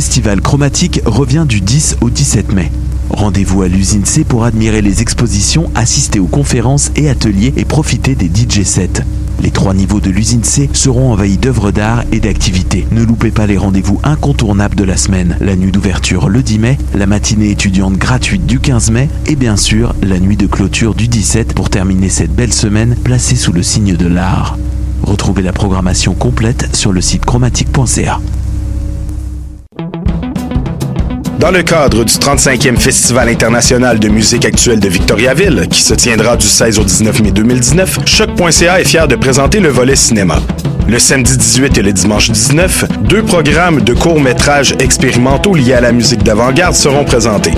festival Chromatique revient du 10 au 17 mai. Rendez-vous à l'usine C pour admirer les expositions, assister aux conférences et ateliers et profiter des DJ sets. Les 3 niveaux de l'usine C seront envahis d'œuvres d'art et d'activités. Ne loupez pas les rendez-vous incontournables de la semaine. La nuit d'ouverture le 10 mai, la matinée étudiante gratuite du 15 mai et bien sûr la nuit de clôture du 17 pour terminer cette belle semaine placée sous le signe de l'art. Retrouvez la programmation complète sur le site chromatique.ca. Dans le cadre du 35e Festival international de musique actuelle de Victoriaville, qui se tiendra du 16 au 19 mai 2019, Choc.ca est fier de présenter le volet cinéma. Le samedi 18 et le dimanche 19, 2 programmes de courts-métrages expérimentaux liés à la musique d'avant-garde seront présentés.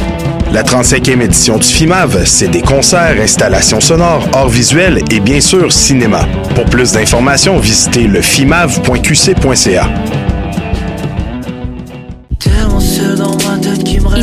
La 35e édition du FIMAV, c'est des concerts, installations sonores, arts visuels et bien sûr cinéma. Pour plus d'informations, visitez le fimav.qc.ca. Et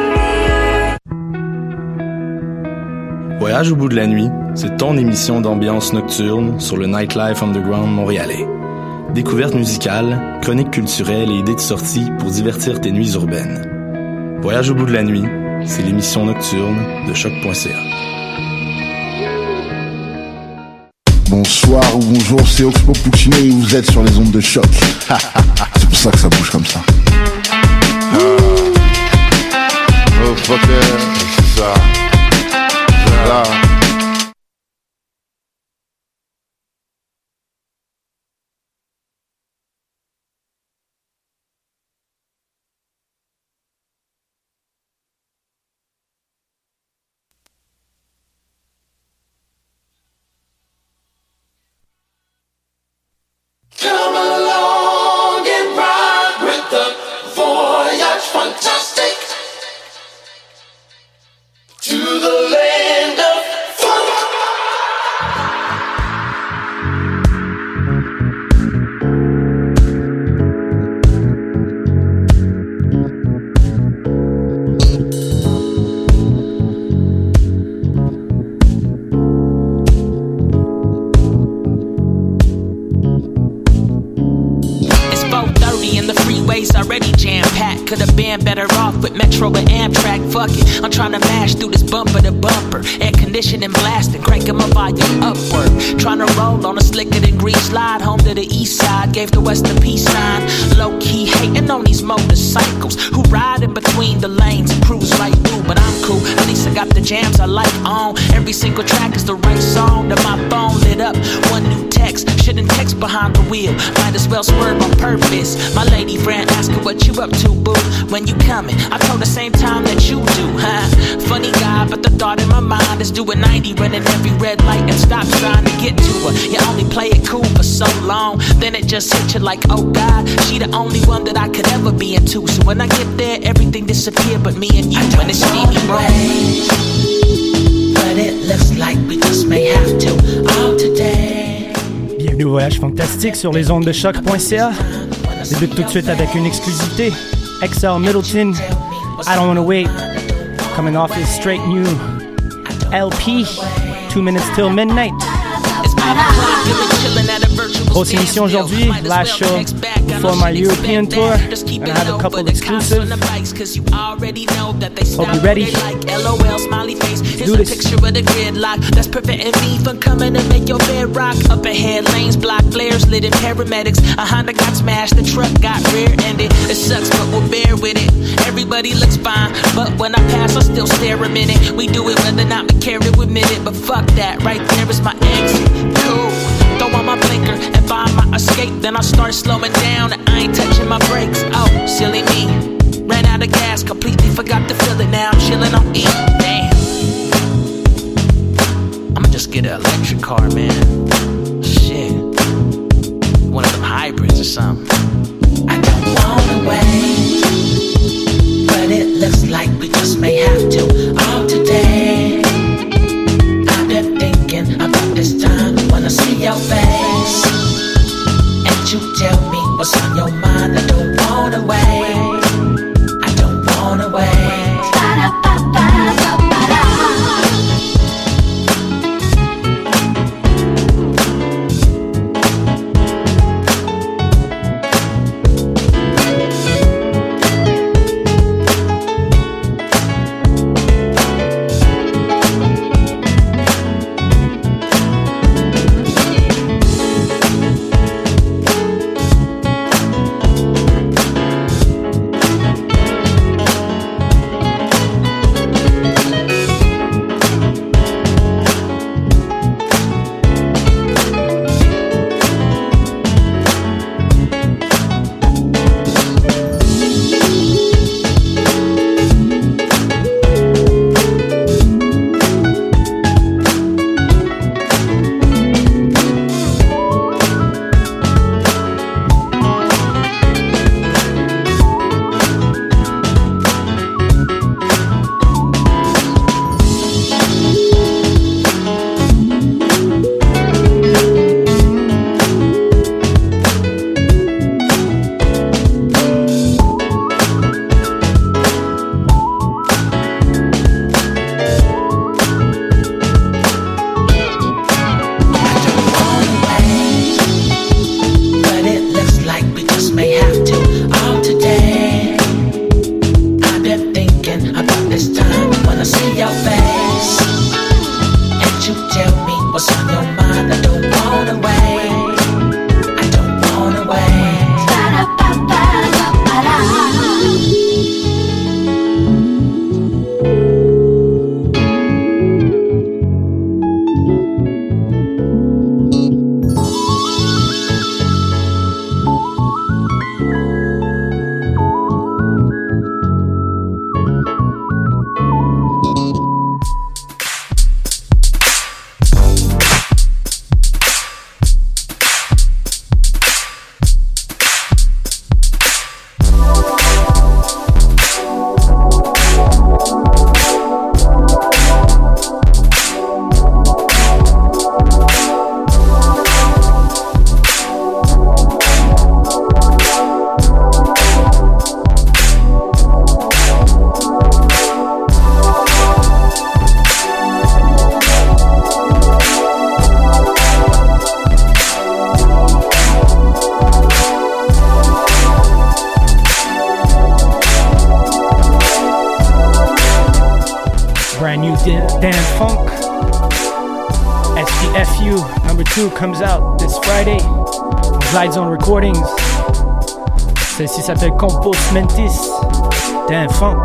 Voyage au bout de la nuit, c'est ton émission d'ambiance nocturne sur le Nightlife Underground montréalais. Découvertes musicales, chroniques culturelles et idées de sortie pour divertir tes nuits urbaines. Voyage au bout de la nuit, c'est l'émission nocturne de Choc.ca. Bonsoir ou bonjour, c'est Oxpo Puccino et vous êtes sur les ondes de Choc. C'est pour ça que ça bouge comme ça. Oh, c'est ça. Come along and ride with the voyage fantastic to the lake. Already jam-packed, could've been better off with Metro and Amtrak, fuck it, I'm tryna mash through this bumper to bumper, air conditioning blasting, cranking my volume upward, tryna roll on a slicker than green slide, home to the east side, gave the west a peace sign, low-key hating on these motorcycles, who ride in between the lanes and cruise like you, but I'm cool, at least I got the jams I like on, every single track is the right song, that my phone lit up, one new text, shouldn't text behind the wheel, might as well swerve on purpose, my lady friend asking what you up to, boo, when you coming. I told the same time that you do, huh? Funny guy, but the thought in my mind is doing 90, running every red light and stop trying to get to her. You only play it cool for so long, then it just hit you like, oh God, she the only one that I could ever be into. So when I get there, everything disappeared but me and you. I don't know the way, but it looks like we just may have to all today. Bienvenue au Voyage Fantastique sur les ondes de choc.ca. Je débute tout de suite avec une exclusivité. XL Middleton, I Don't Wanna Wait. Coming off his straight new LP, 2 minutes till midnight. Grosse émission aujourd'hui, last show for my European tour. And I have a couple exclusive. Hope you're ready. Let's do this. Picture of the gridlock that's preventing me from coming to make your bed rock. Up ahead, lanes block, flares lit in paramedics. A Honda got smashed, the truck got rear-ended. It sucks, but we'll bear with it. Everybody looks fine, but when I pass, I still stare a minute. We do it whether or not we care to admit it, but fuck that, right there is my exit. Cool. Throw on my blinker and find my escape. Then I start slowing down and I ain't touching my brakes. Oh, silly me. Ran out of gas, completely forgot to fill it. Now I'm chilling on E. Damn. I'ma just get an electric car, man. Shit. One of them hybrids or something. I don't wanna wait, but it looks like we just may have to. Dance Funk. STFU number 2 comes out this Friday. Glide Zone Recordings. Celle-ci s'appelle Compos Mentis. Dance Funk.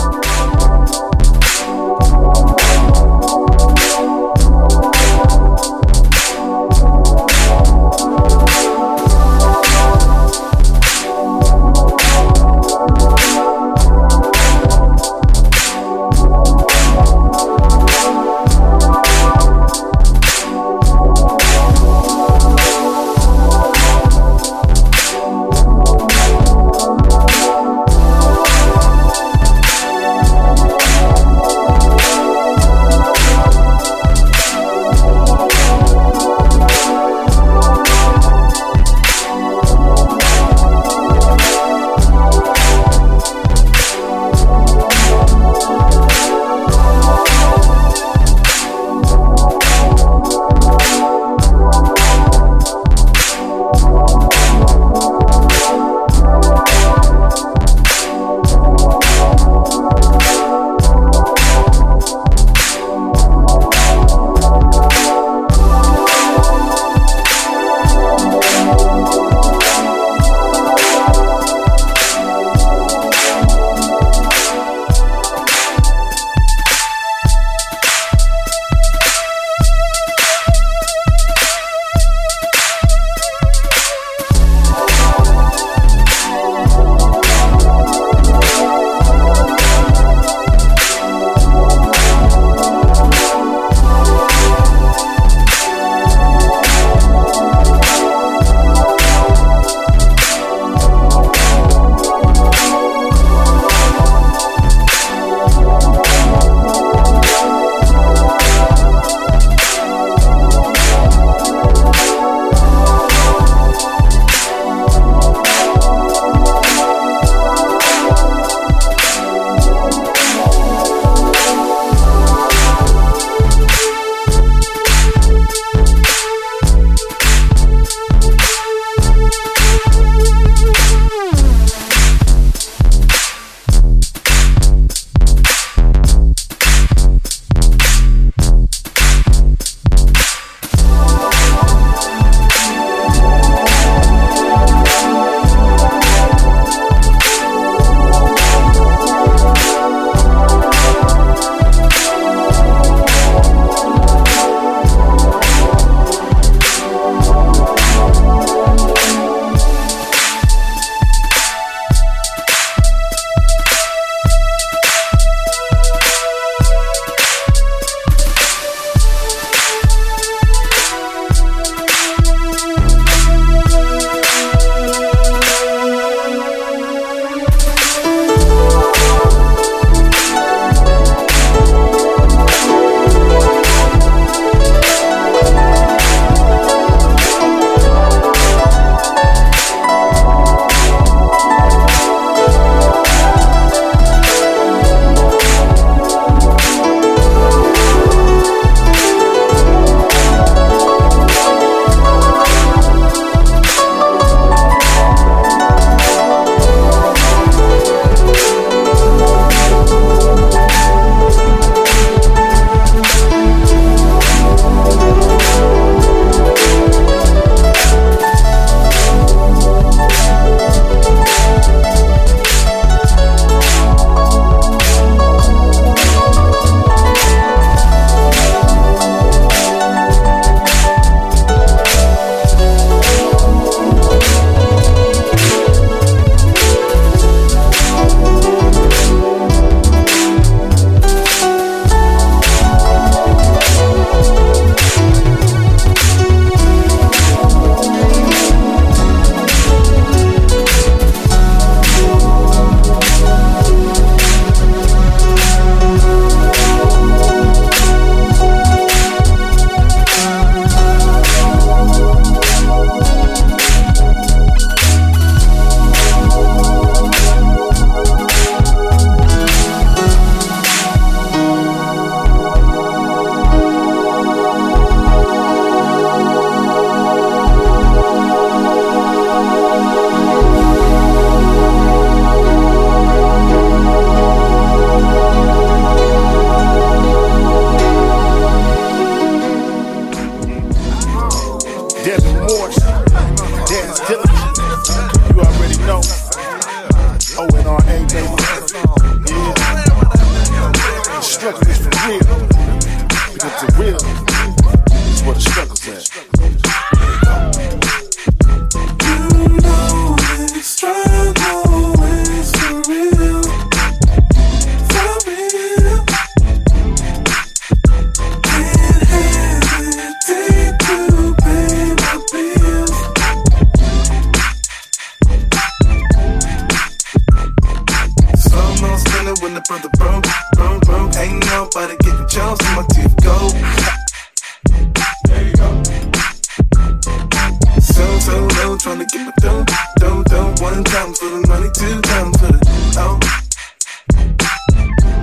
Don't, one time for the money, two time for the oh.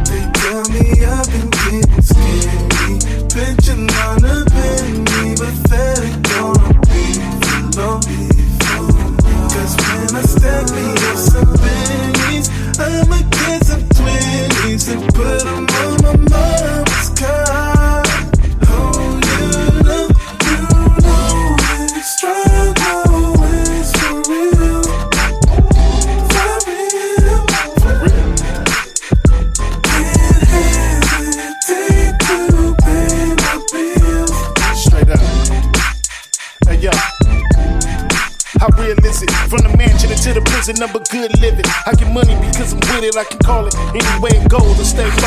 They tell me I've been getting skinny, pitching on a penny, but that ain't gonna be for long. Cause when I stack me up some pennies, I'ma get some 20s and put them on my mama's car. Oh, you know it's struggle. How real is it? From the mansion into the prison, I'm a good living. I get money because I'm with it, I can call it anyway it goes.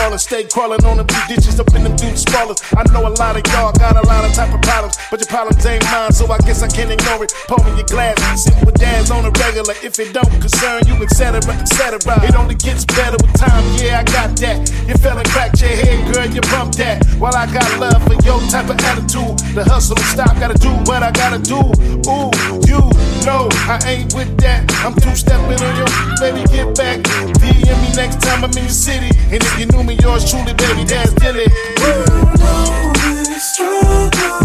I stay crawling on them blue ditches up in them dudes' spallers. I know a lot of y'all got a lot of type of problems, but your problems ain't mine, so I guess I can't ignore it. Pour me your glass, sit with dads on a regular. If it don't concern you, etc., etc. It only gets better with time, yeah, I got that. You fell and cracked your head, girl, you bumped that. While I got love for your type of attitude, the hustle and stop, gotta do what I gotta do. Ooh, you. No, I ain't with that. I'm two-stepping on your baby, get back. DM me next time I'm in your city. And if you knew me, yours truly, baby, that's Dilly. Struggle is for real.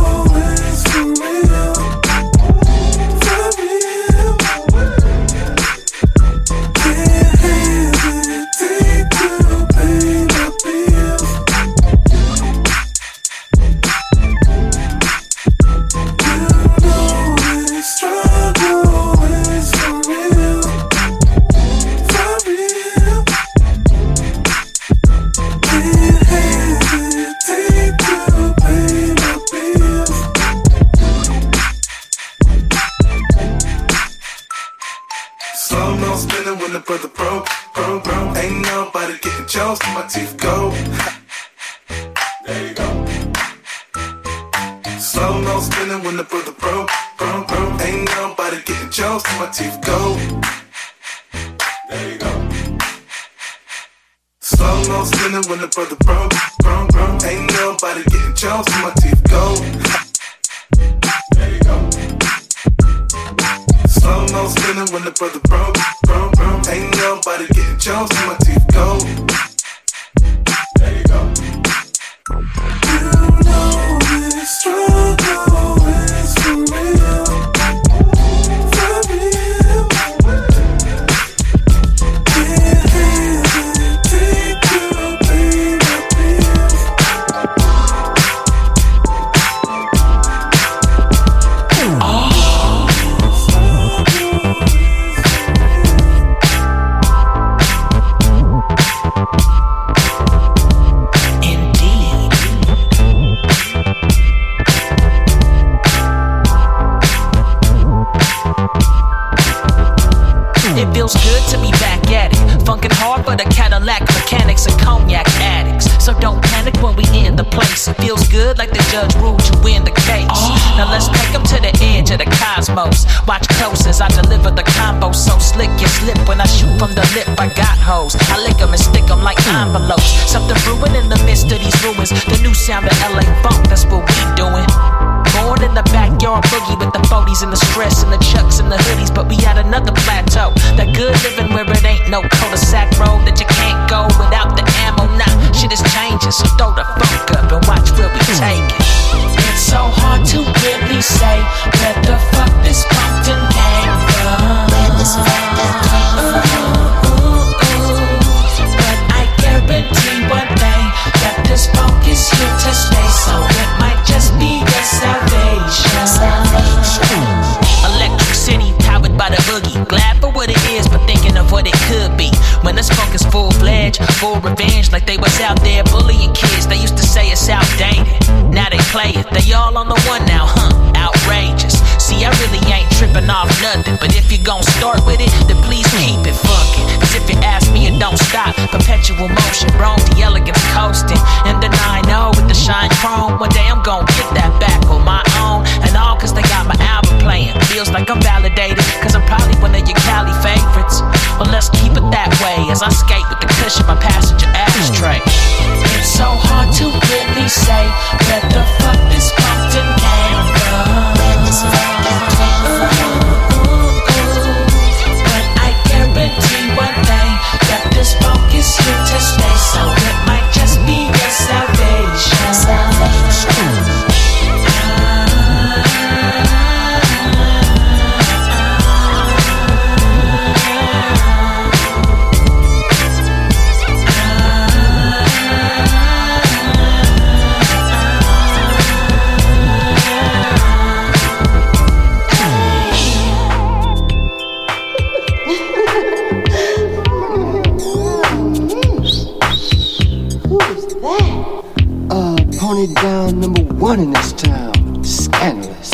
Horny down number one in this town. Scandalous.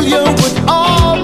You're with all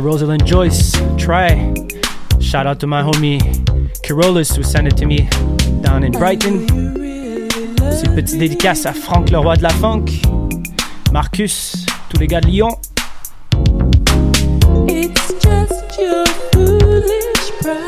Rosalind Joyce, Try. Shout out to my homie Carolus who sent it to me down in Brighton. Aussi petite dédicace à Franck, le roi de la funk, Marcus, tous les gars de Lyon. It's just your foolish pride.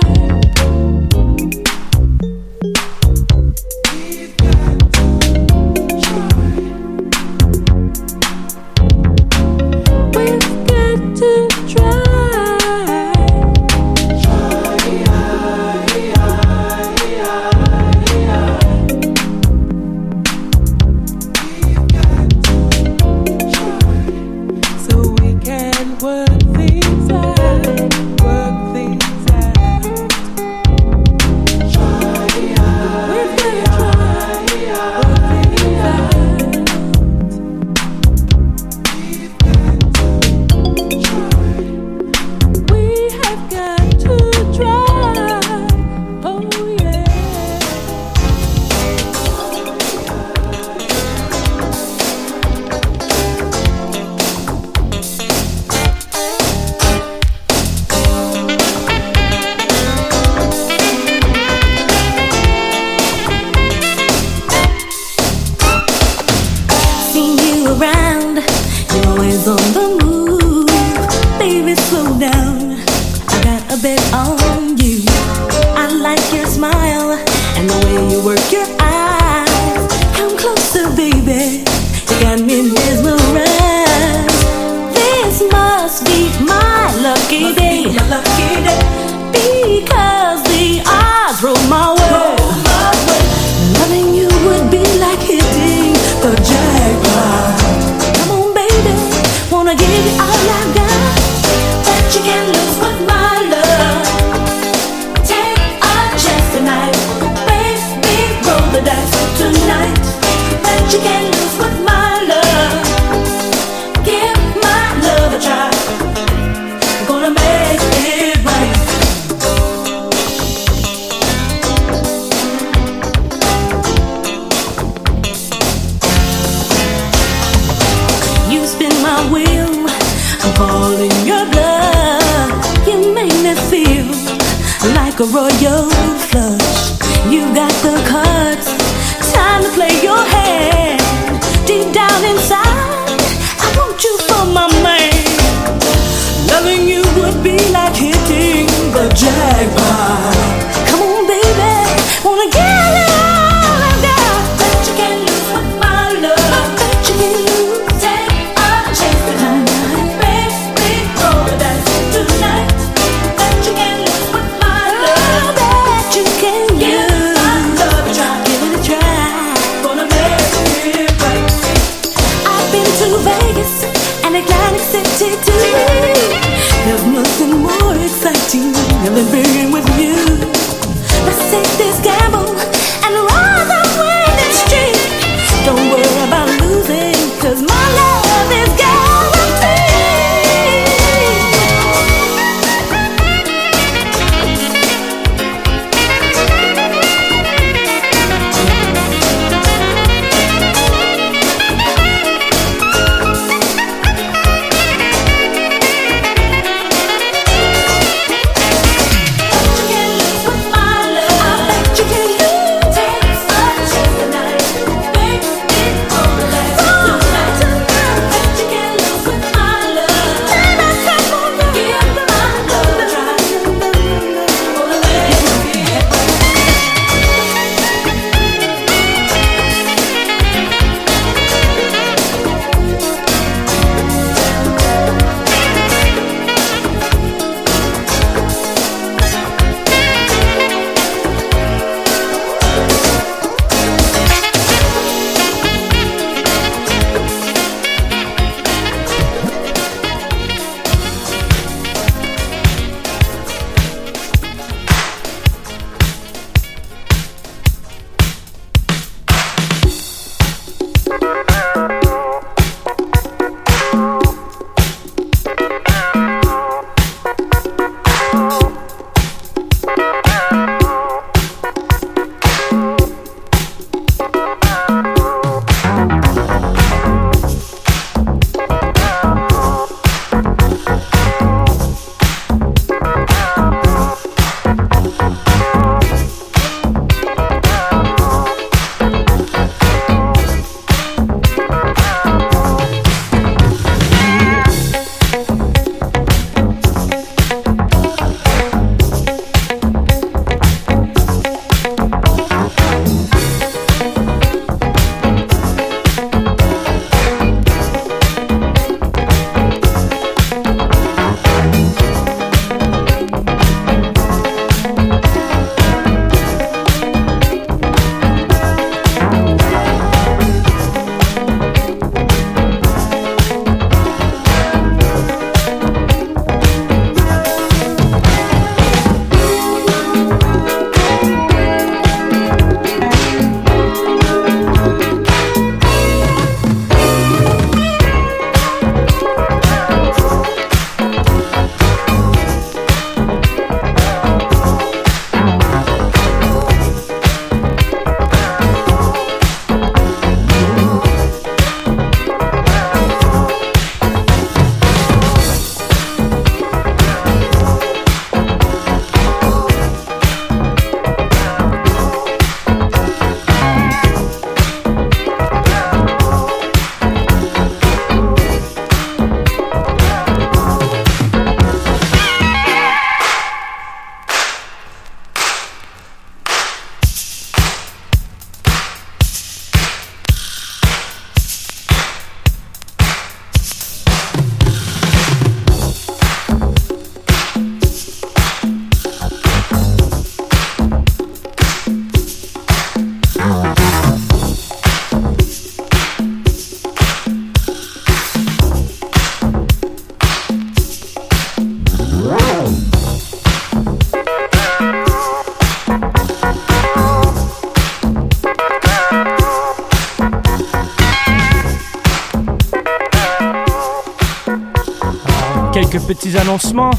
quelques petits annoncements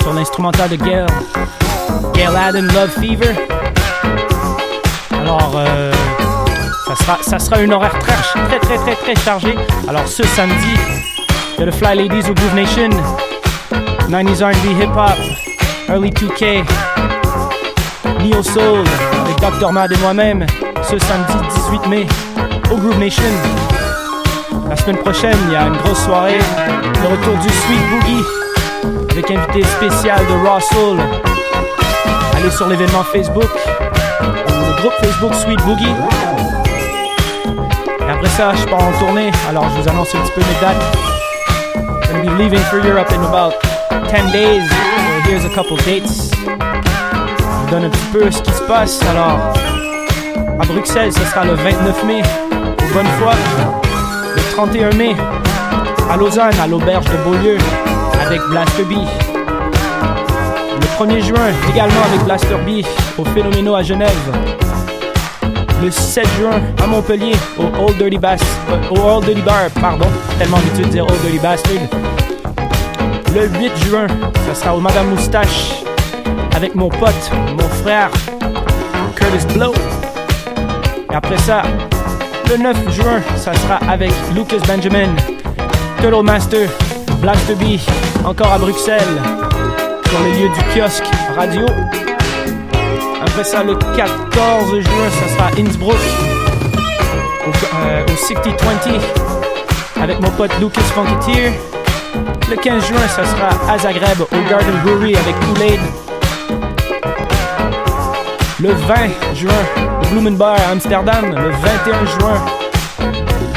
sur l'instrumental de Gail Adam Love Fever. Alors, ça sera une horaire très chargée. Alors, ce samedi, il y a le Fly Ladies au Groove Nation, 90s R&B hip-hop, early 2K, Neo Soul, avec Dr. Mad et moi-même, ce samedi 18 mai au Groove Nation. La semaine prochaine, il y a une grosse soirée, le retour du Sweet Boogie, avec invité spécial de Raw Soul. Allez sur l'événement Facebook, le groupe Facebook Sweet Boogie. Et après ça, je pars en tournée, alors je vous annonce un petit peu mes dates. I'm going to be leaving for Europe in about 10 days, so here's a couple dates. Je vous donne un petit peu ce qui se passe, alors à Bruxelles, ce sera le 29 mai, aux Bonnes Fois. Le 31 mai, à Lausanne, à l'Auberge de Beaulieu, avec Blaster B. Le 1er juin, également avec Blaster B, au Phénoméno à Genève. Le 7 juin, à Montpellier, au Old Dirty Bar, pardon, tellement habitué de dire Old Dirty Bastard. Le 8 juin, ça sera au Madame Moustache, avec mon pote, mon frère, Curtis Blow. Et après ça, le 9 juin, ça sera avec Lucas Benjamin, Turtle Master, Blaster B, encore à Bruxelles, sur les lieux du kiosque radio. Après ça, le 14 juin, ça sera à Innsbruck, au 6020, avec mon pote Lucas Funky Tier. Le 15 juin, ça sera à Zagreb, au Garden Brewery, avec Kool-Aid. Le 20 juin, au Blumenbar à Amsterdam. Le 21 juin,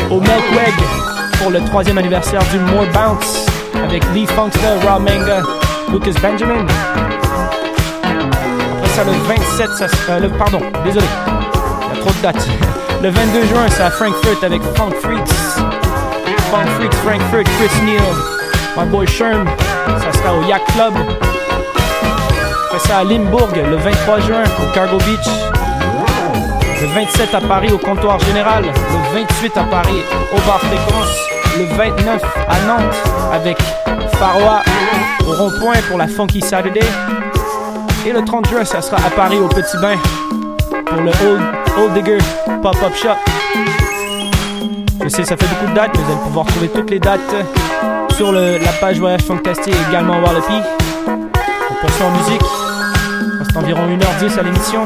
au Melkweg pour le 3e anniversaire du More Bounce avec Lee Funkster, Rob Manga, Lucas Benjamin. Après ça, le 27, il y a trop de dates. Le 22 juin, c'est à Frankfurt avec Frank Freaks, Frankfurt, Chris Neal, my boy Sherm. Ça sera au Yacht Club. Après ça à Limbourg le 23 juin au Cargo Beach, le 27 à Paris au comptoir général, le 28 à Paris au bar fréquence, le 29 à Nantes avec Farois au rond-point pour la Funky Saturday et le 30 juin ça sera à Paris au Petit Bain pour le Old Digger Pop-Up Shop. Je sais ça fait beaucoup de dates, mais vous allez pouvoir trouver toutes les dates sur la page Voyage Fantastique et également Wallapie. On poursuit en musique. C'est environ 1h10 à l'émission.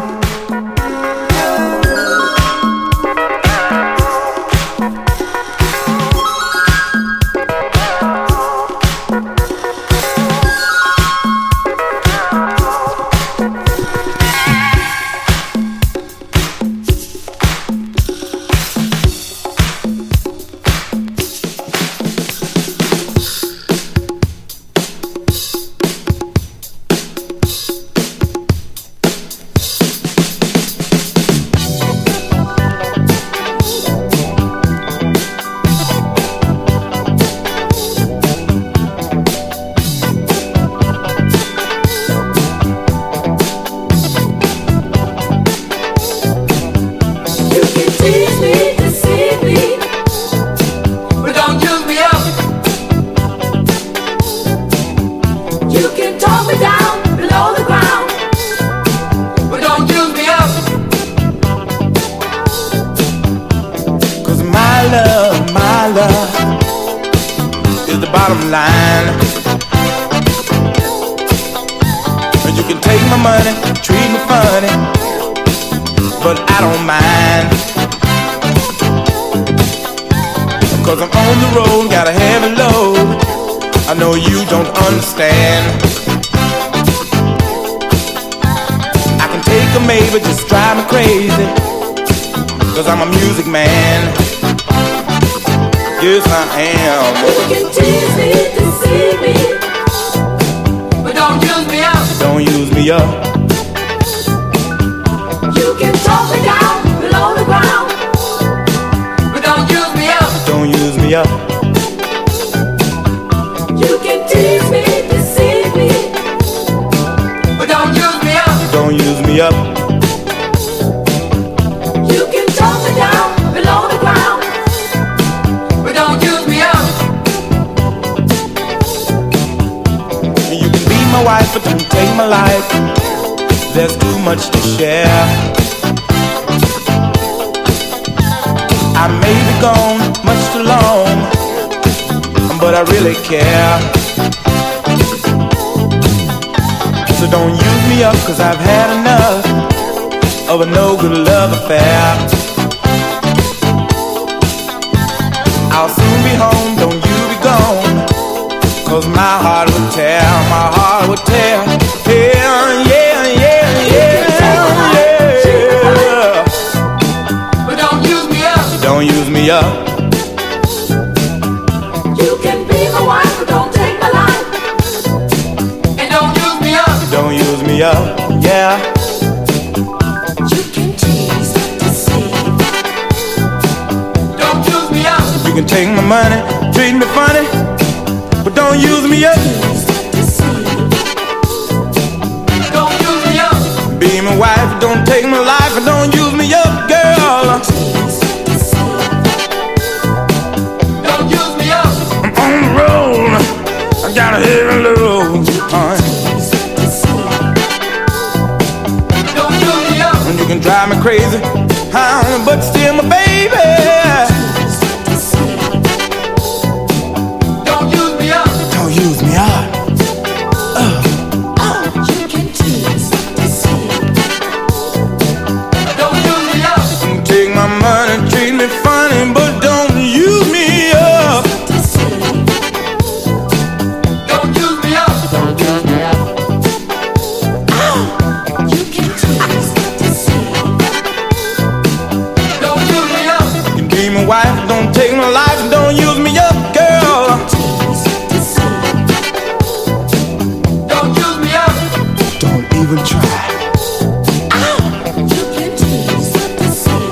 wife, but you take my life. There's too much to share. I may be gone much too long, but I really care. So don't use me up, cause I've had enough of a no good love affair. I'll soon be home, don't you be gone, cause my heart will tear, my heart will tear. Yeah, yeah, yeah, yeah, yeah. But don't use me up, don't use me up. You can be my wife, but don't take my life. And don't use me up, don't use me up, yeah. You can take my money, treat me funny, but don't use me up. Don't use me up. Be my wife, don't take my life, and don't use me up, girl. Don't use me up. I'm on the road, I got a heavy load. Don't use me up. And you can drive me crazy, but still my baby. Use me up. You can tease to see. Don't use me up. Take my money, treat me funny, but don't use me up. Don't use me up. Don't use me up. You can tease to see. Don't use me up. You be my wife, don't take my life, and don't use me up, girl. We'll try. You can tease to see.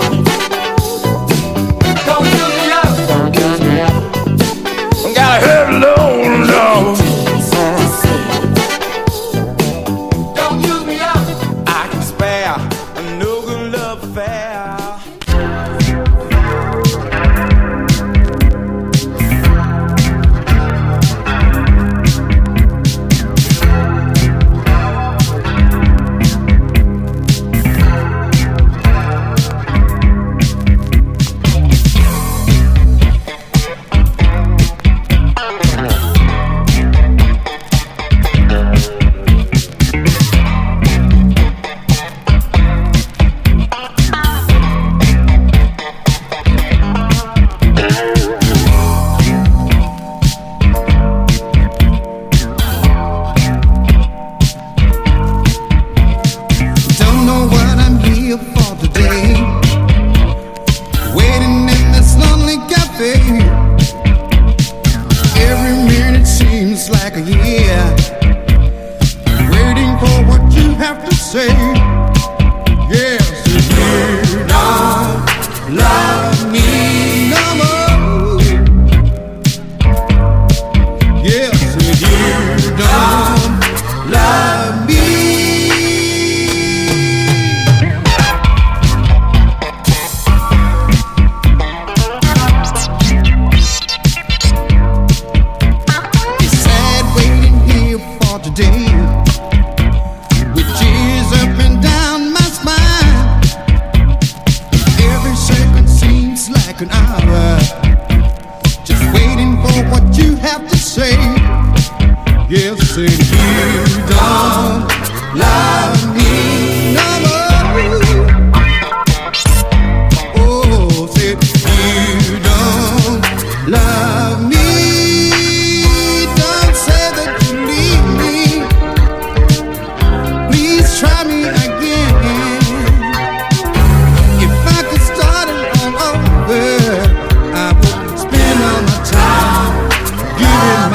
Don't use me up. Don't use me up. I got a heavy load, love. Don't use me up. I can spare a no good love affair. Time giving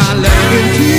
my love to you.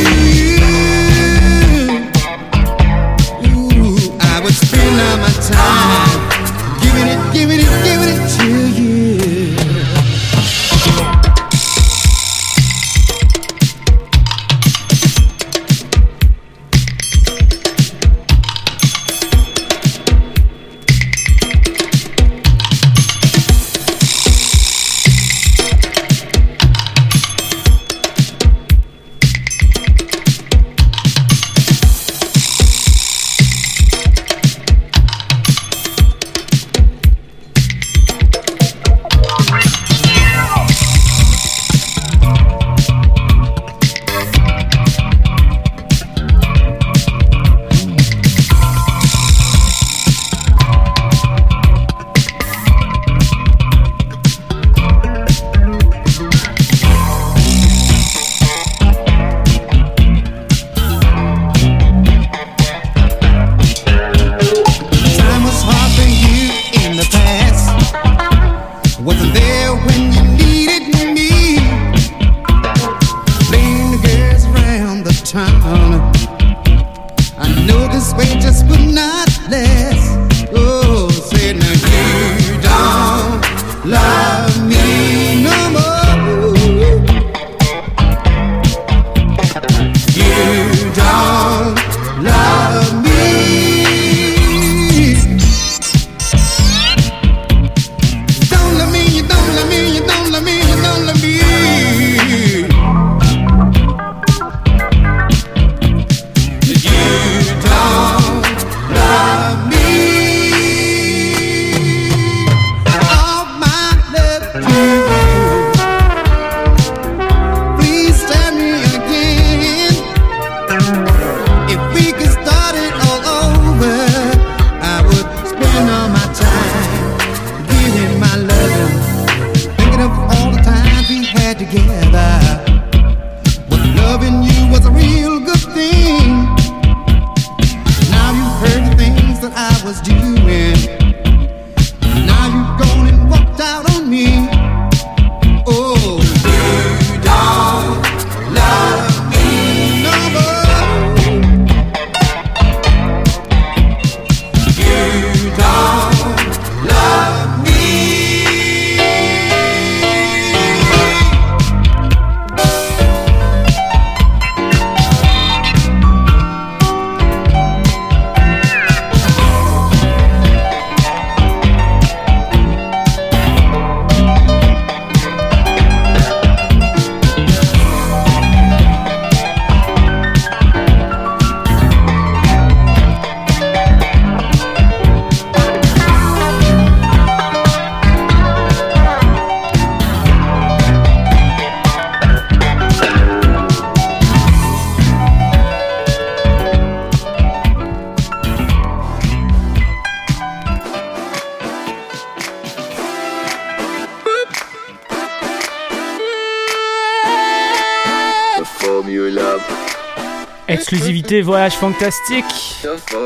Exclusivité Voyage Fantastique.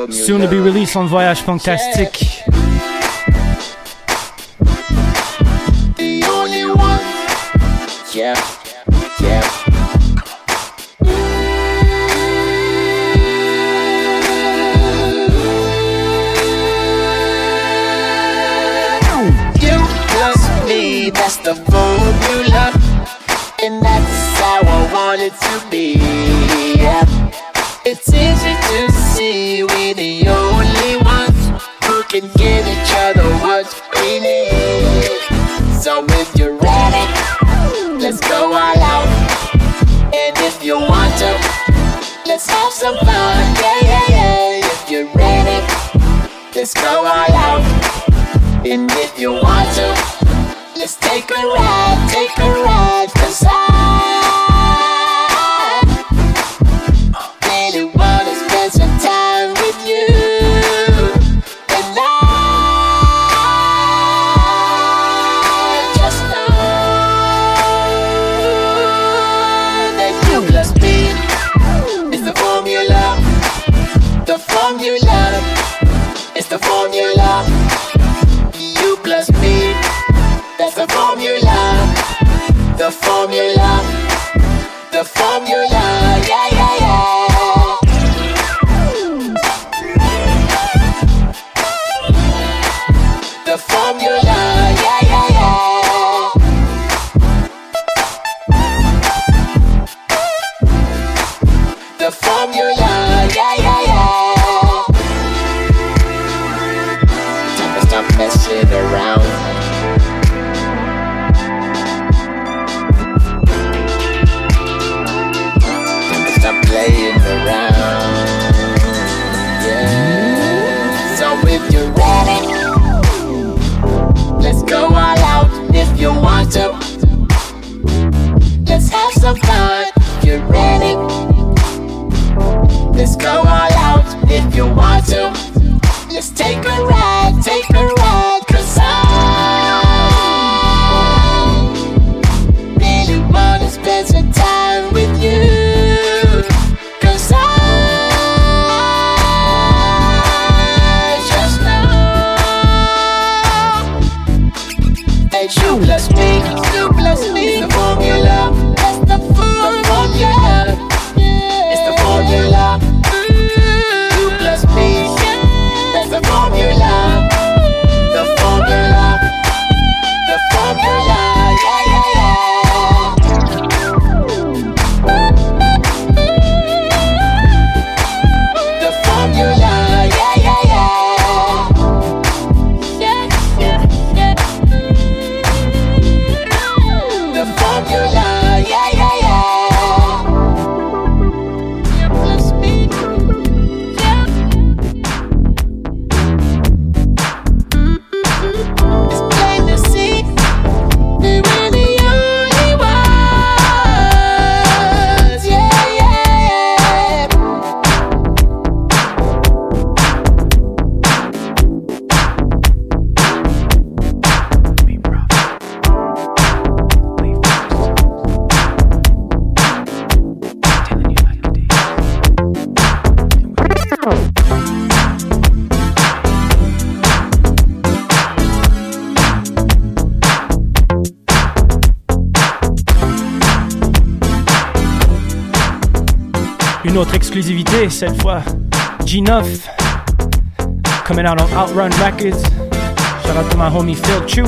Soon to be released on Voyage Fantastique. The only one. Yeah, yeah. You plus me, that's the formula. And that's how I want it to be. Yeah. It's easy to see we're the only ones who can give each other what we need. So if you're ready, let's go all out. And if you want to, let's have some fun. Yeah, yeah, yeah. If you're ready, let's go all out. And if you want to, let's take a ride, 'cause the formula, yeah, yeah, yeah. The formula, yeah, yeah, yeah. The formula, yeah, yeah, yeah. Time to stop messing around. You want to? Let's have some fun. You're ready. Let's go all out if you want to. Let's take a ride, 'cause I really wanna spend some time with you. 'Cause I just know that you. You plus me is the formula. That's the formula. It's the formula. You plus me, that's the formula. The formula. The formula. Yeah, yeah, yeah. The formula. Yeah, yeah, yeah. Autre exclusivité, cette fois G9 coming out on Outrun Records. Shout out to my homie Phil Chu.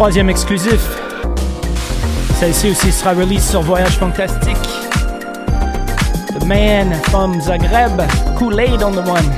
troisième exclusif. Celle-ci aussi sera release sur Voyage Fantastique. The man from Zagreb, Kool-Aid on the one.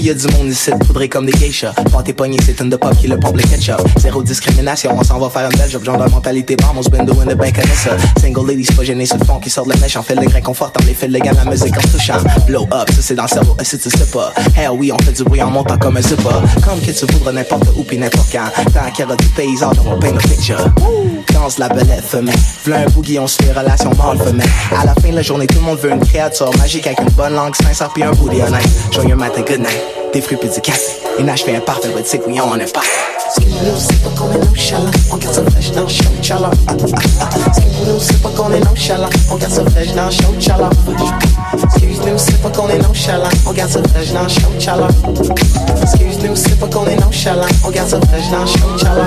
Y'a du monde ici, poudré comme des geishas. Pâté pogné, c'est une de pop qui le pompe le ketchup. Zéro discrimination, on s'en va faire une belle job. Genre de mentalité bombe, on se bendo in the bank Anessa. Single ladies, pas gêné sur le fond qui sort de la mèche. En fait le grain confortant, les fils de gamme, la musique en touchant. Blow up, ça c'est dans le cerveau, si tu sais pas. Hell oui, on fait du bruit en montant comme un zipper. Comme que tu voudras n'importe où pis n'importe quand. Tant qu'il y aura du paysage, on va paint the picture. Danse la belette femelle, v'là un boogie, on se fait relation mâle femelle. À la fin de la journée, tout le monde veut une créature magique avec une bonne langue, sincère pis un booty honnête. Joyeux matin, good night. Des fruits pis du café, une hache fait un parfait, but c'est oui, on en est pas. Excuse-nous, c'est pas qu'on est nonchalant, on garde sa flèche dans le show, tchala. Excuse-nous, c'est pas qu'on est nonchalant, on garde sa flèche dans le show, tchala. Excuse-nous, c'est pas qu'on est nonchalant, on garde sa flèche dans le show, tchala. Excuse-nous, c'est pas qu'on est nonchalant, on garde sa flèche dans le show, tchala.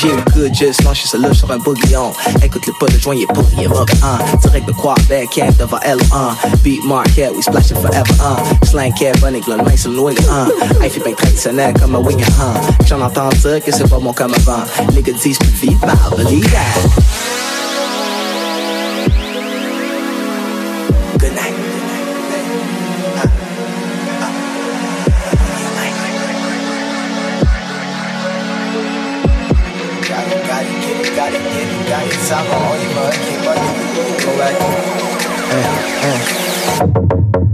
J'ai une good, juste non, je suis seul, je serai un bougillon. Écoute-le pas, le joint, il est pour, il est up, hein. Direct de Québec, cap devant L, hein. Beat market, we splash it forever, hein. Slang cap, running, le main sur le wing, hein. Hey, fait bien traditionnel comme un wing, hein. J'en entends dire que c'est pas mon comme avant. Les gars disent plus vite, bah, believe that.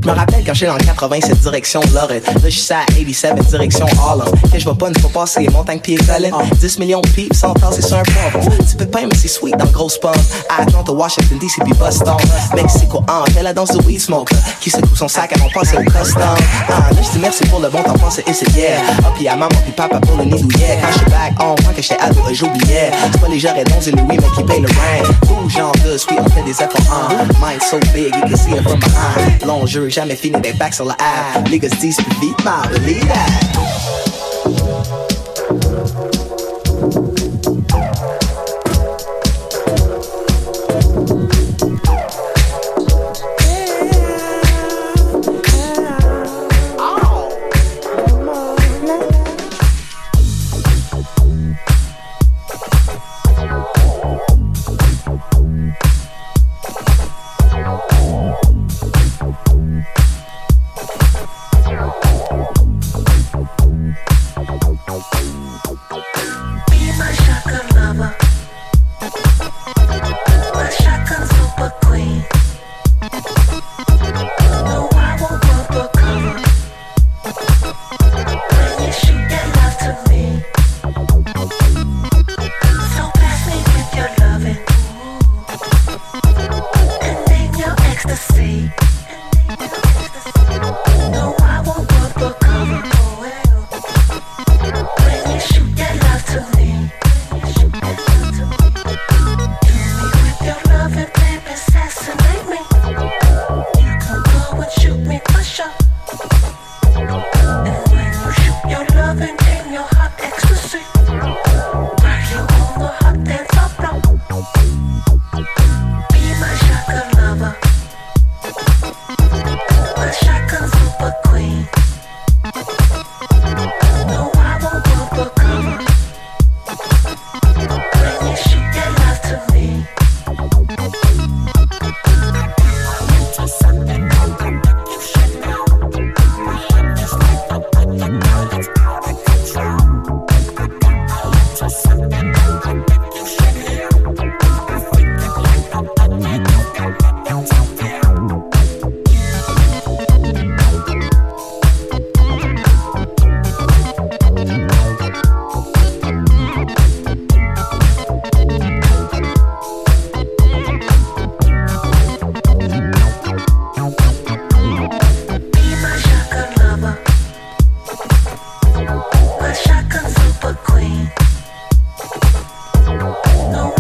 Je me rappelle quand j'étais dans le 87 direction Lorette. Là j'suis à 87 direction Harlem. Que je vois pas une fois passer les montagnes pieds collines. 10 millions de peeps sans tasser sur un pont. Tu peux pas mais c'est sweet dans le gros spot. À Atlanta, Washington DC puis Boston. Mexico en fait la danse de weed smoker. Qui secoue son sac avant de passer au custom. Ah là j'dis merci pour le bon temps pensé et c'est yeah. Ah pis à maman puis papa pour le nid douillet. Quand j'suis back on voit que j'étais ado et j'oubliais. C'est pas les gens et non c'est Louis mais qui paye le rain. Bouge en deux, sweet on fait des efforts en. Mind so big, you can see it from behind. Long jeu, jamais fini des bacs sur la A. Niggas disent plus vite, ma believe No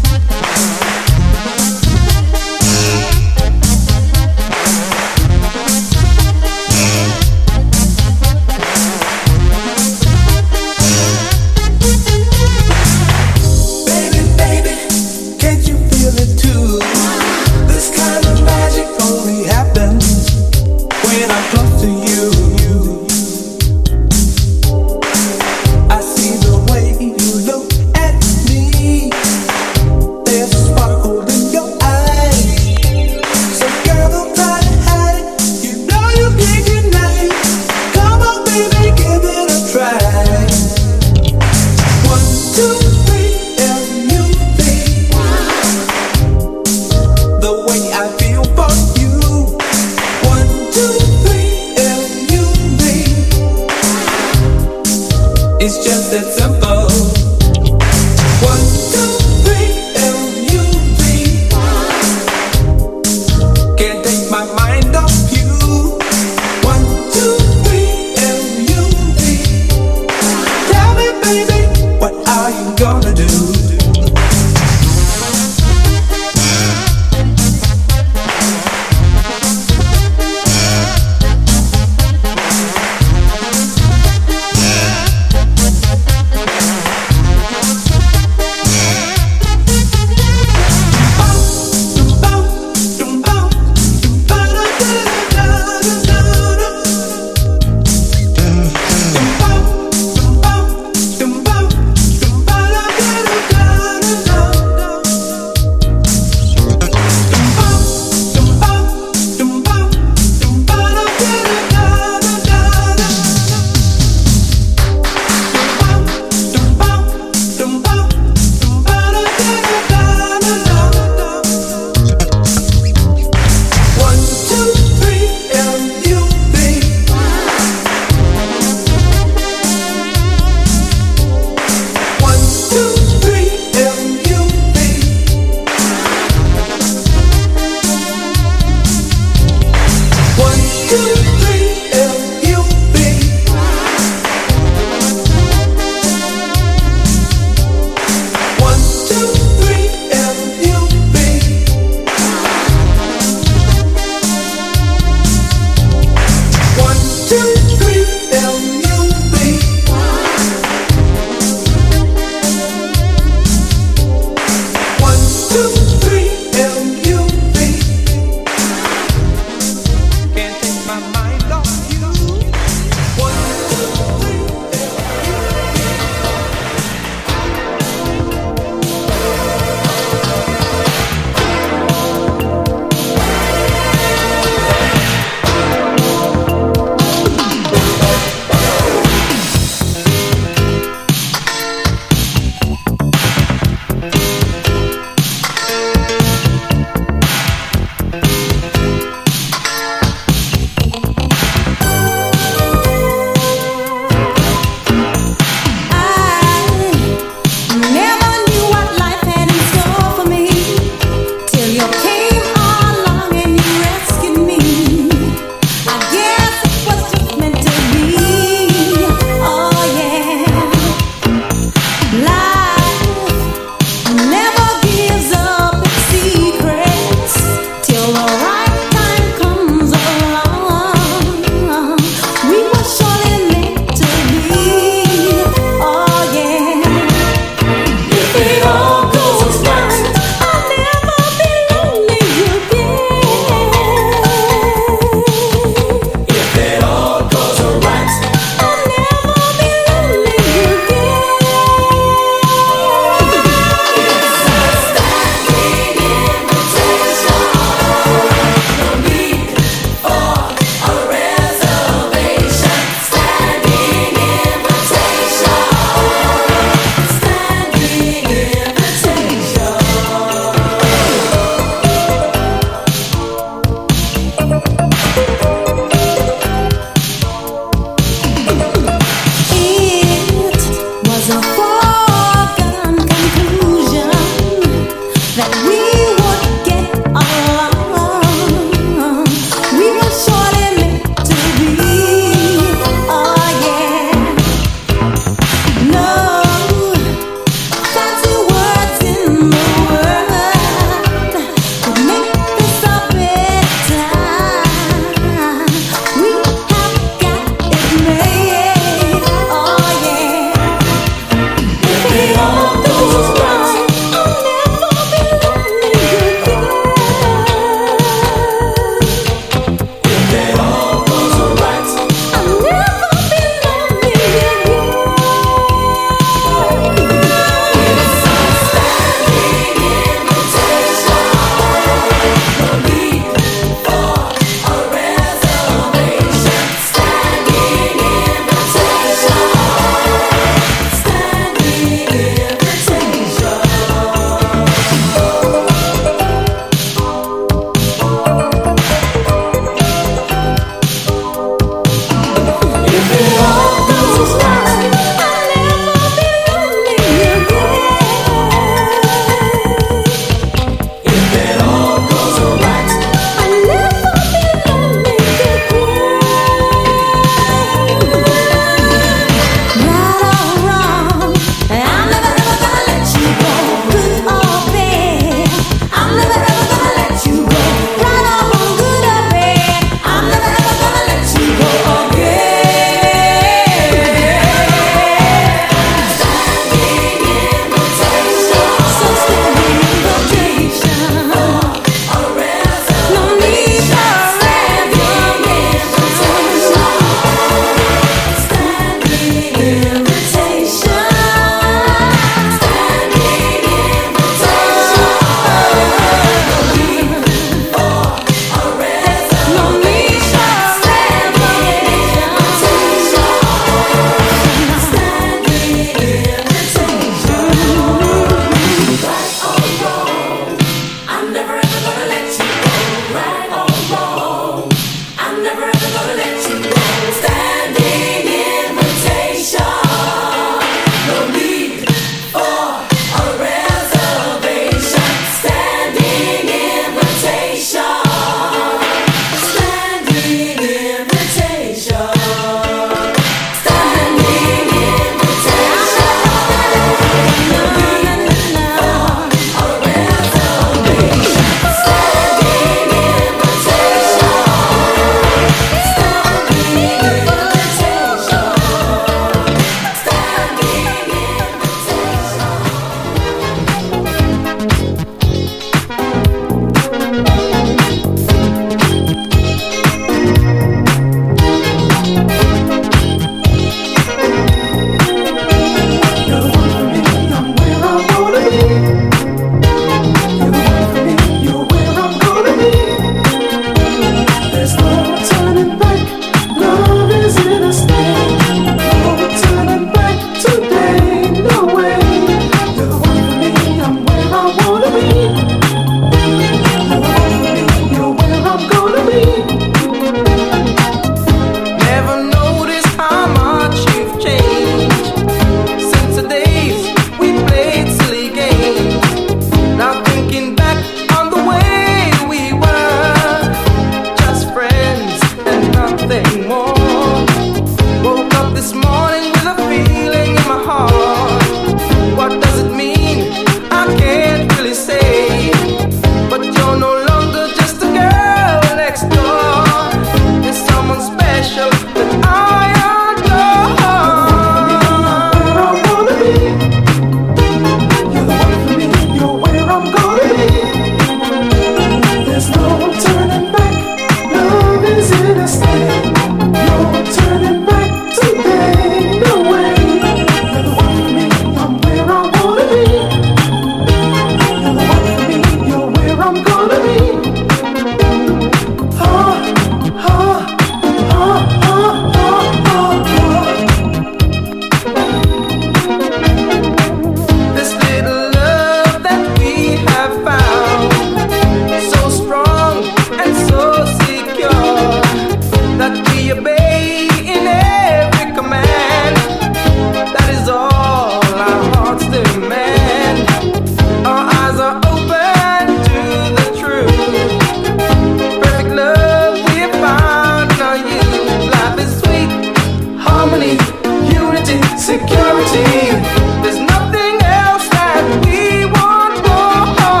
security. There's nothing else that we want more.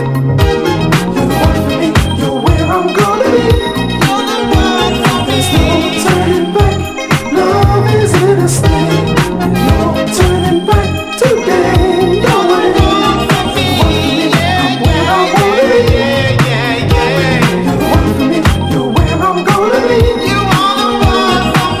You're where I wanna be. You're the one for me. You're where I'm gonna be. You're the one for me. There's no turning back. Love is in a state. No turning back today. You're the one for me. I'm where I wanna be. You're the one for me. You're where I'm gonna be. You are the one for me.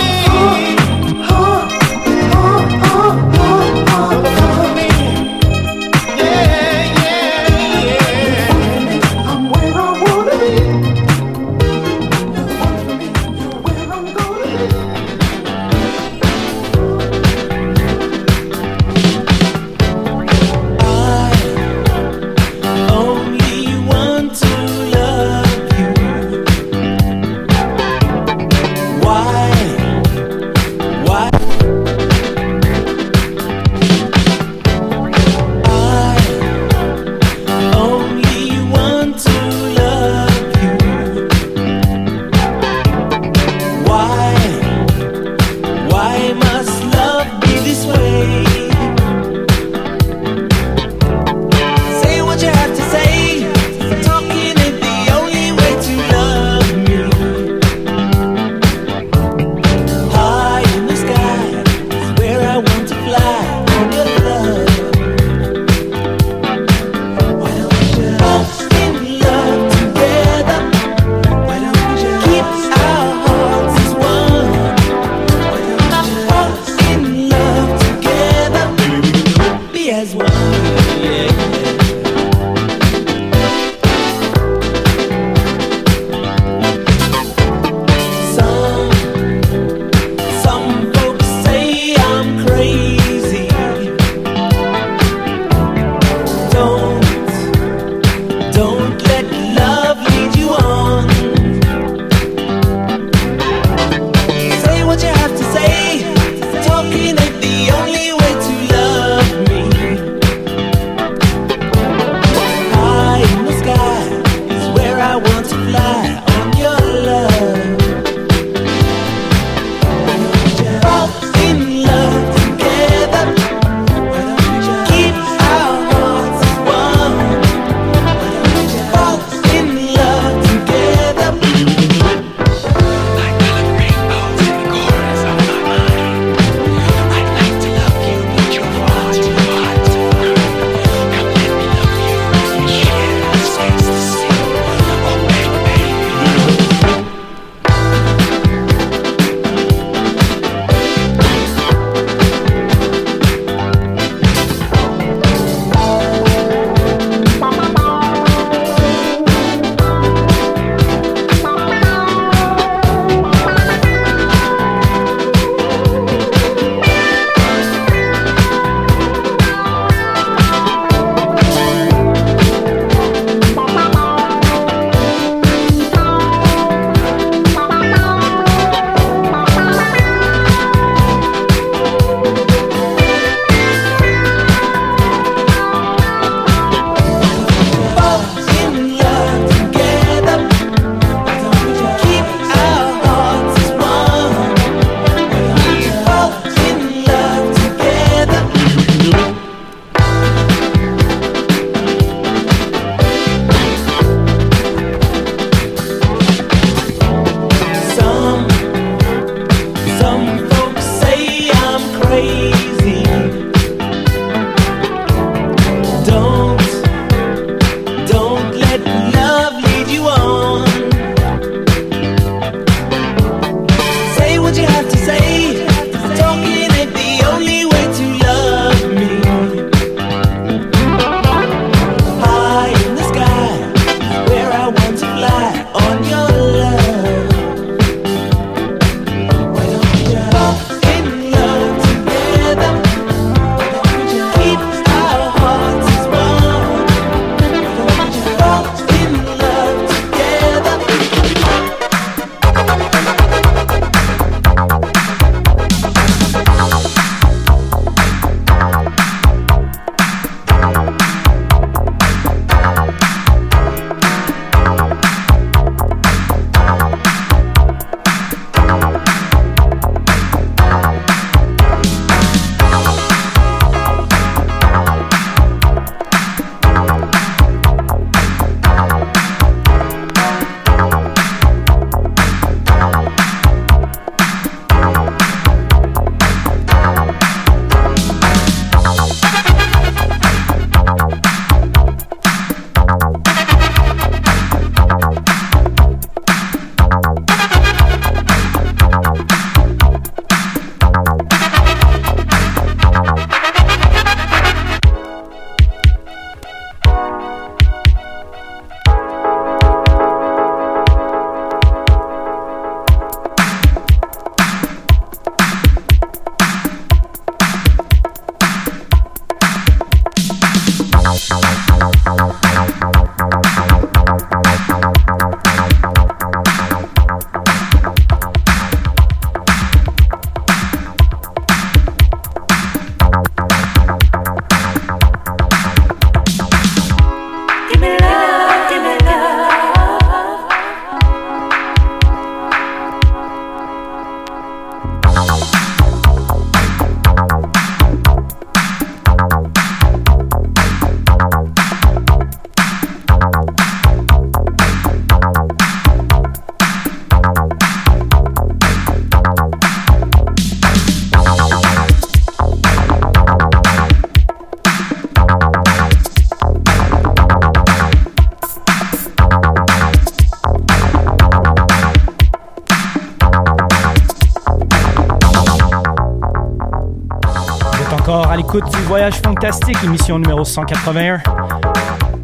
encore à l'écoute du Voyage Fantastique, émission numéro 181,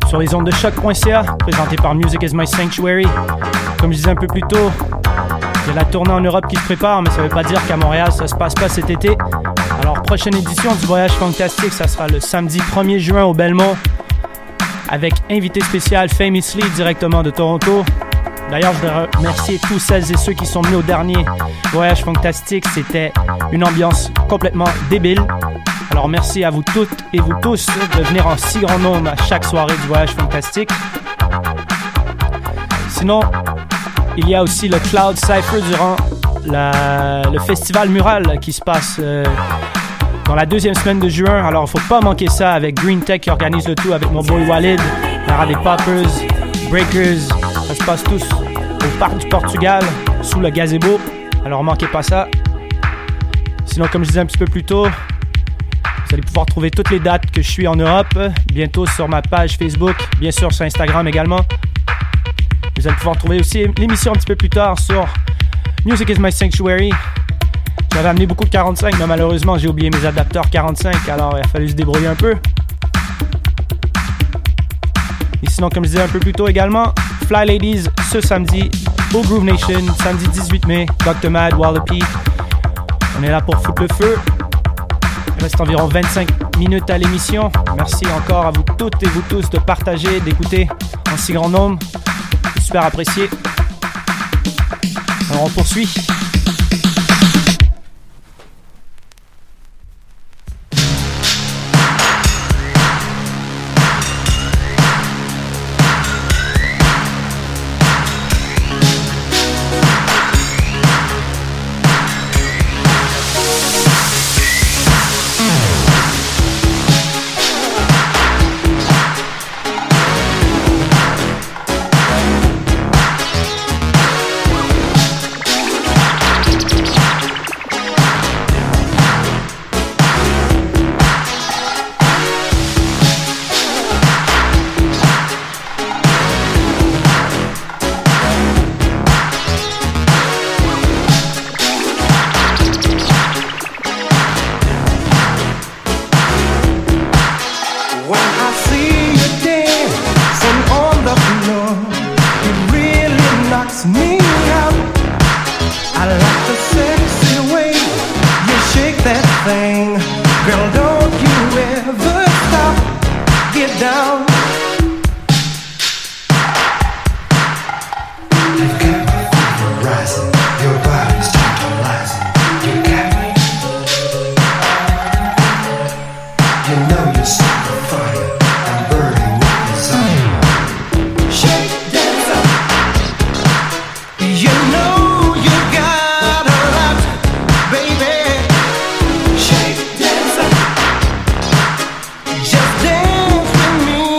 sur les ondes de Choc.ca, présentée par Music Is My Sanctuary. Comme je disais un peu plus tôt, il y a la tournée en Europe qui se prépare, mais ça ne veut pas dire qu'à Montréal, ça ne se passe pas cet été. Alors, prochaine édition du Voyage Fantastique, ça sera le samedi 1er juin au Belmont, avec invité spécial Famously directement de Toronto. D'ailleurs, je voudrais remercier tous celles et ceux qui sont venus au dernier Voyage Fantastique. C'était une ambiance complètement débile. Alors, merci à vous toutes et vous tous de venir en si grand nombre à chaque soirée du Voyage Fantastique. Sinon, il y a aussi le Cloud Cypher durant le festival mural qui se passe dans la deuxième semaine de juin. Alors, il ne faut pas manquer ça avec Green Tech qui organise le tout avec mon boy Walid, Lara des Poppers, Breakers. Ça se passe tous au parc du Portugal, sous le gazebo. Alors, manquez pas ça. Sinon, comme je disais un petit peu plus tôt, vous allez pouvoir trouver toutes les dates que je suis en Europe bientôt sur ma page Facebook, bien sûr sur Instagram également. Vous allez pouvoir trouver aussi l'émission un petit peu plus tard sur Music Is My Sanctuary. J'avais amené beaucoup de 45, mais malheureusement, j'ai oublié mes adapteurs 45, alors il a fallu se débrouiller un peu. Et sinon, comme je disais un peu plus tôt également, Fly Ladies ce samedi au Groove Nation, samedi 18 mai, Dr. Mad, Wallopy. On est là pour foutre le feu. Il reste environ 25 minutes à l'émission. Merci encore à vous toutes et vous tous de partager, d'écouter en si grand nombre. C'est super apprécié. Alors on poursuit. Just dance with me.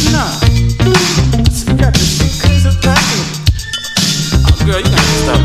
Running in and out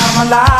of my life.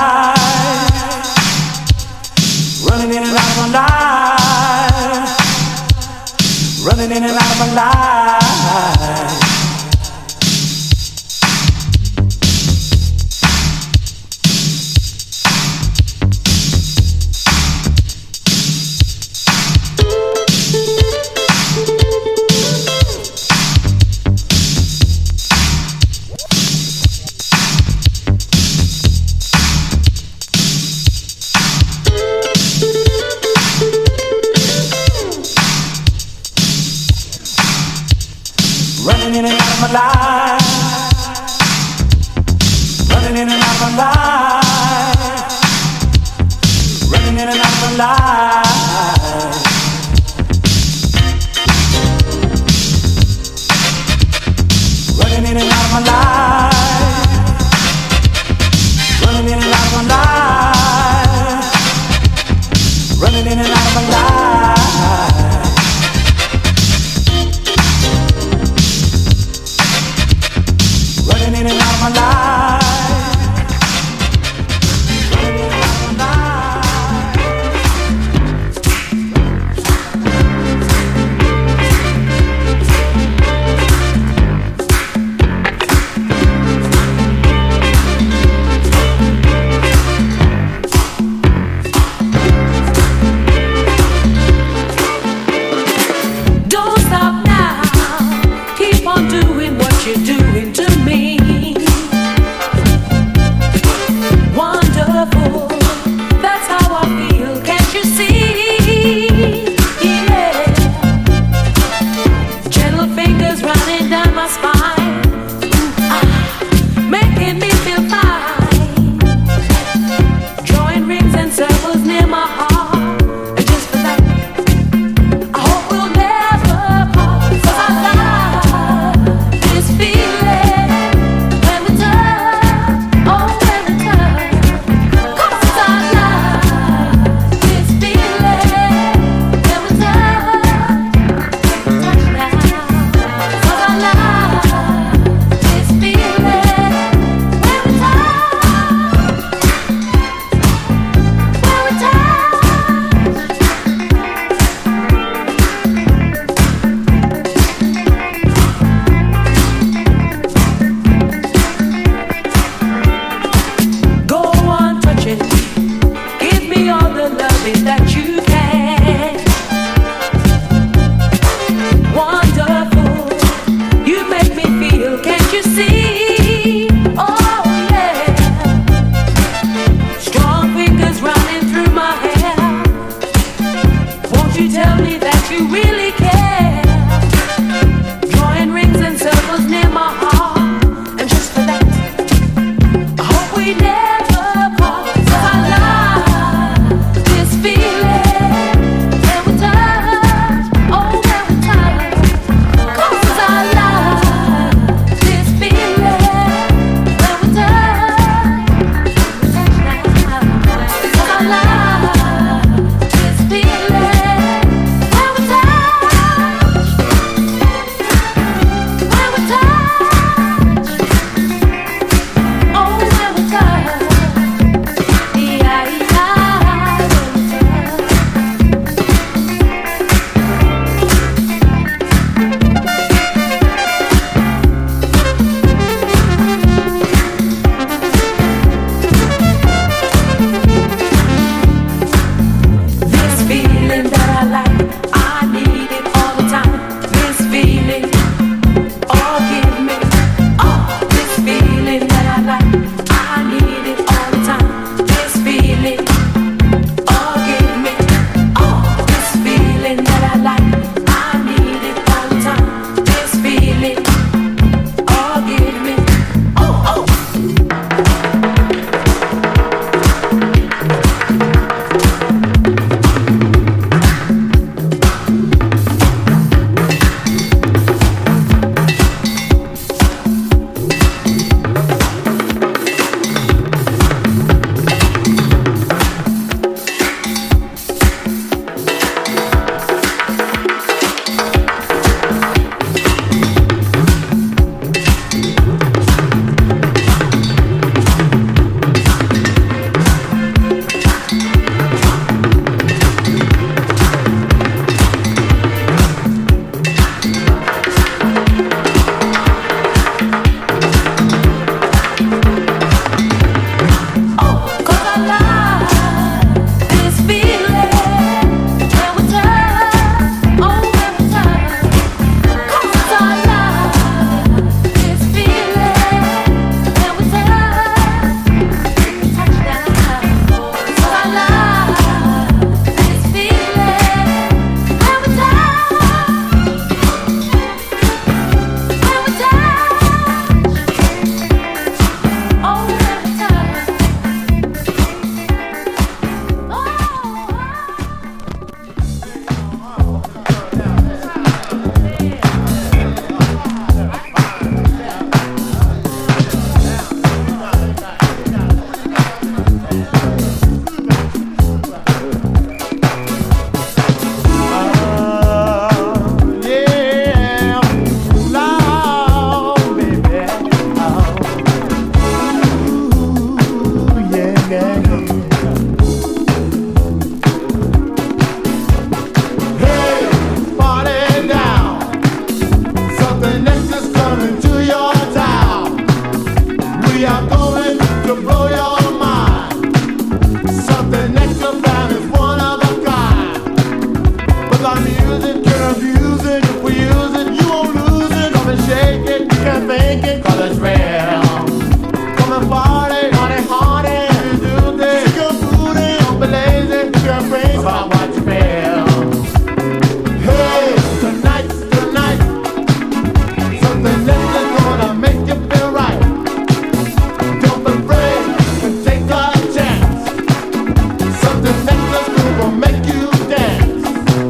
Make you dance.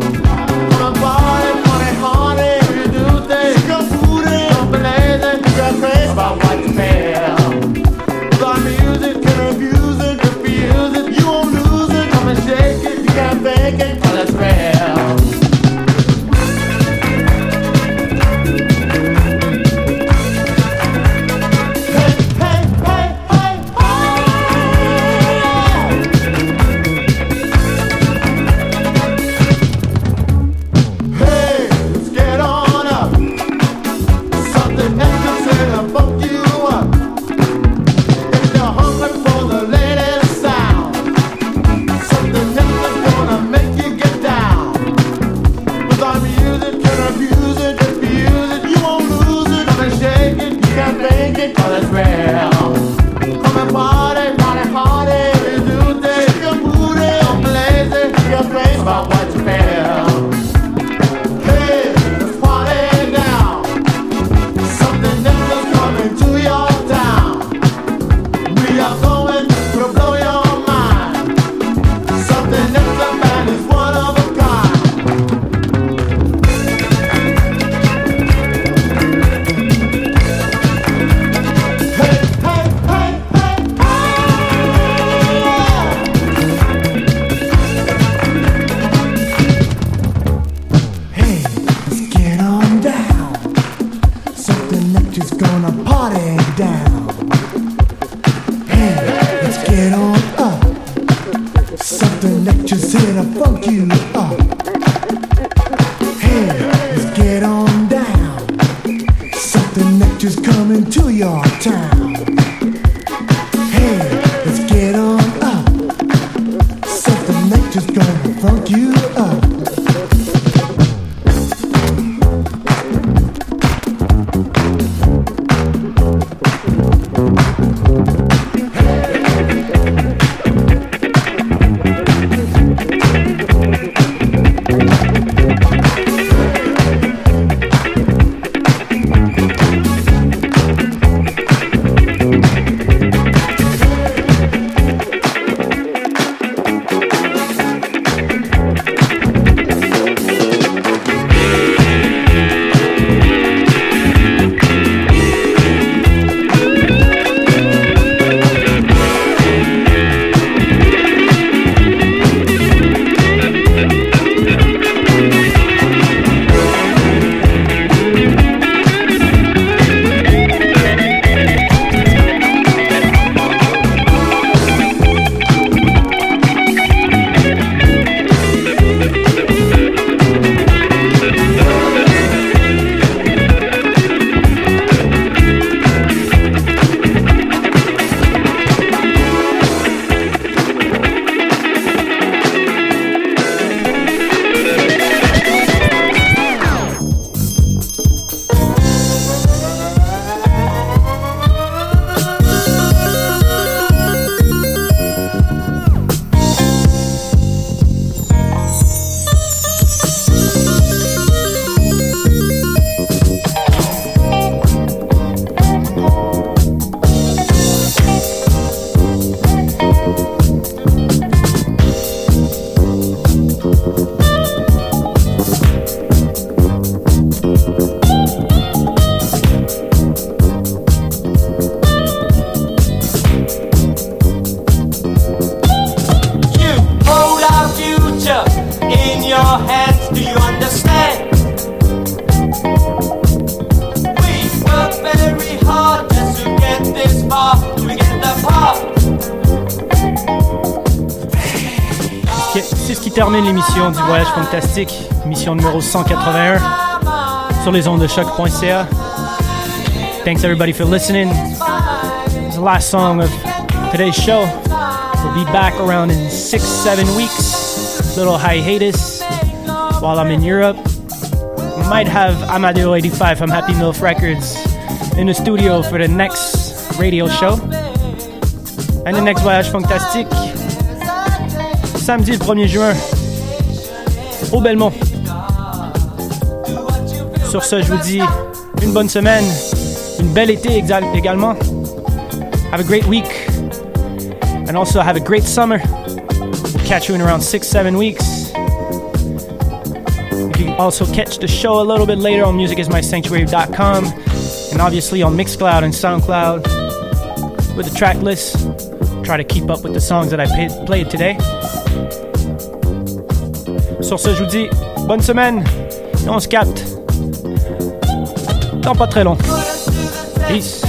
Gonna party, party, party. funky up. Hey, let's get on down. Something that just coming to your town. Hey, let's get on up. Something that just gonna funk you up. L'émission du Voyage Fantastique, mission numéro 181 sur les ondes de Choc.ca. Thanks everybody for listening. It's the last song of today's show. We'll be back around in 6-7 weeks. Little hiatus while I'm in Europe. Might have Amadeo 85 from Happy Milf Records in the studio for the next radio show. And the next Voyage Fantastique, samedi le 1er juin. Au Belmont. Sur ce, je vous dis une bonne semaine, une belle été également. Have a great week. And also have a great summer. We'll catch you in around 6-7 weeks. You can also catch the show a little bit later on musicismysanctuary.com and obviously on Mixcloud and Soundcloud with the track list. Try to keep up with the songs that I played today. Sur ce, je vous dis bonne semaine et on se capte dans pas très long. Peace.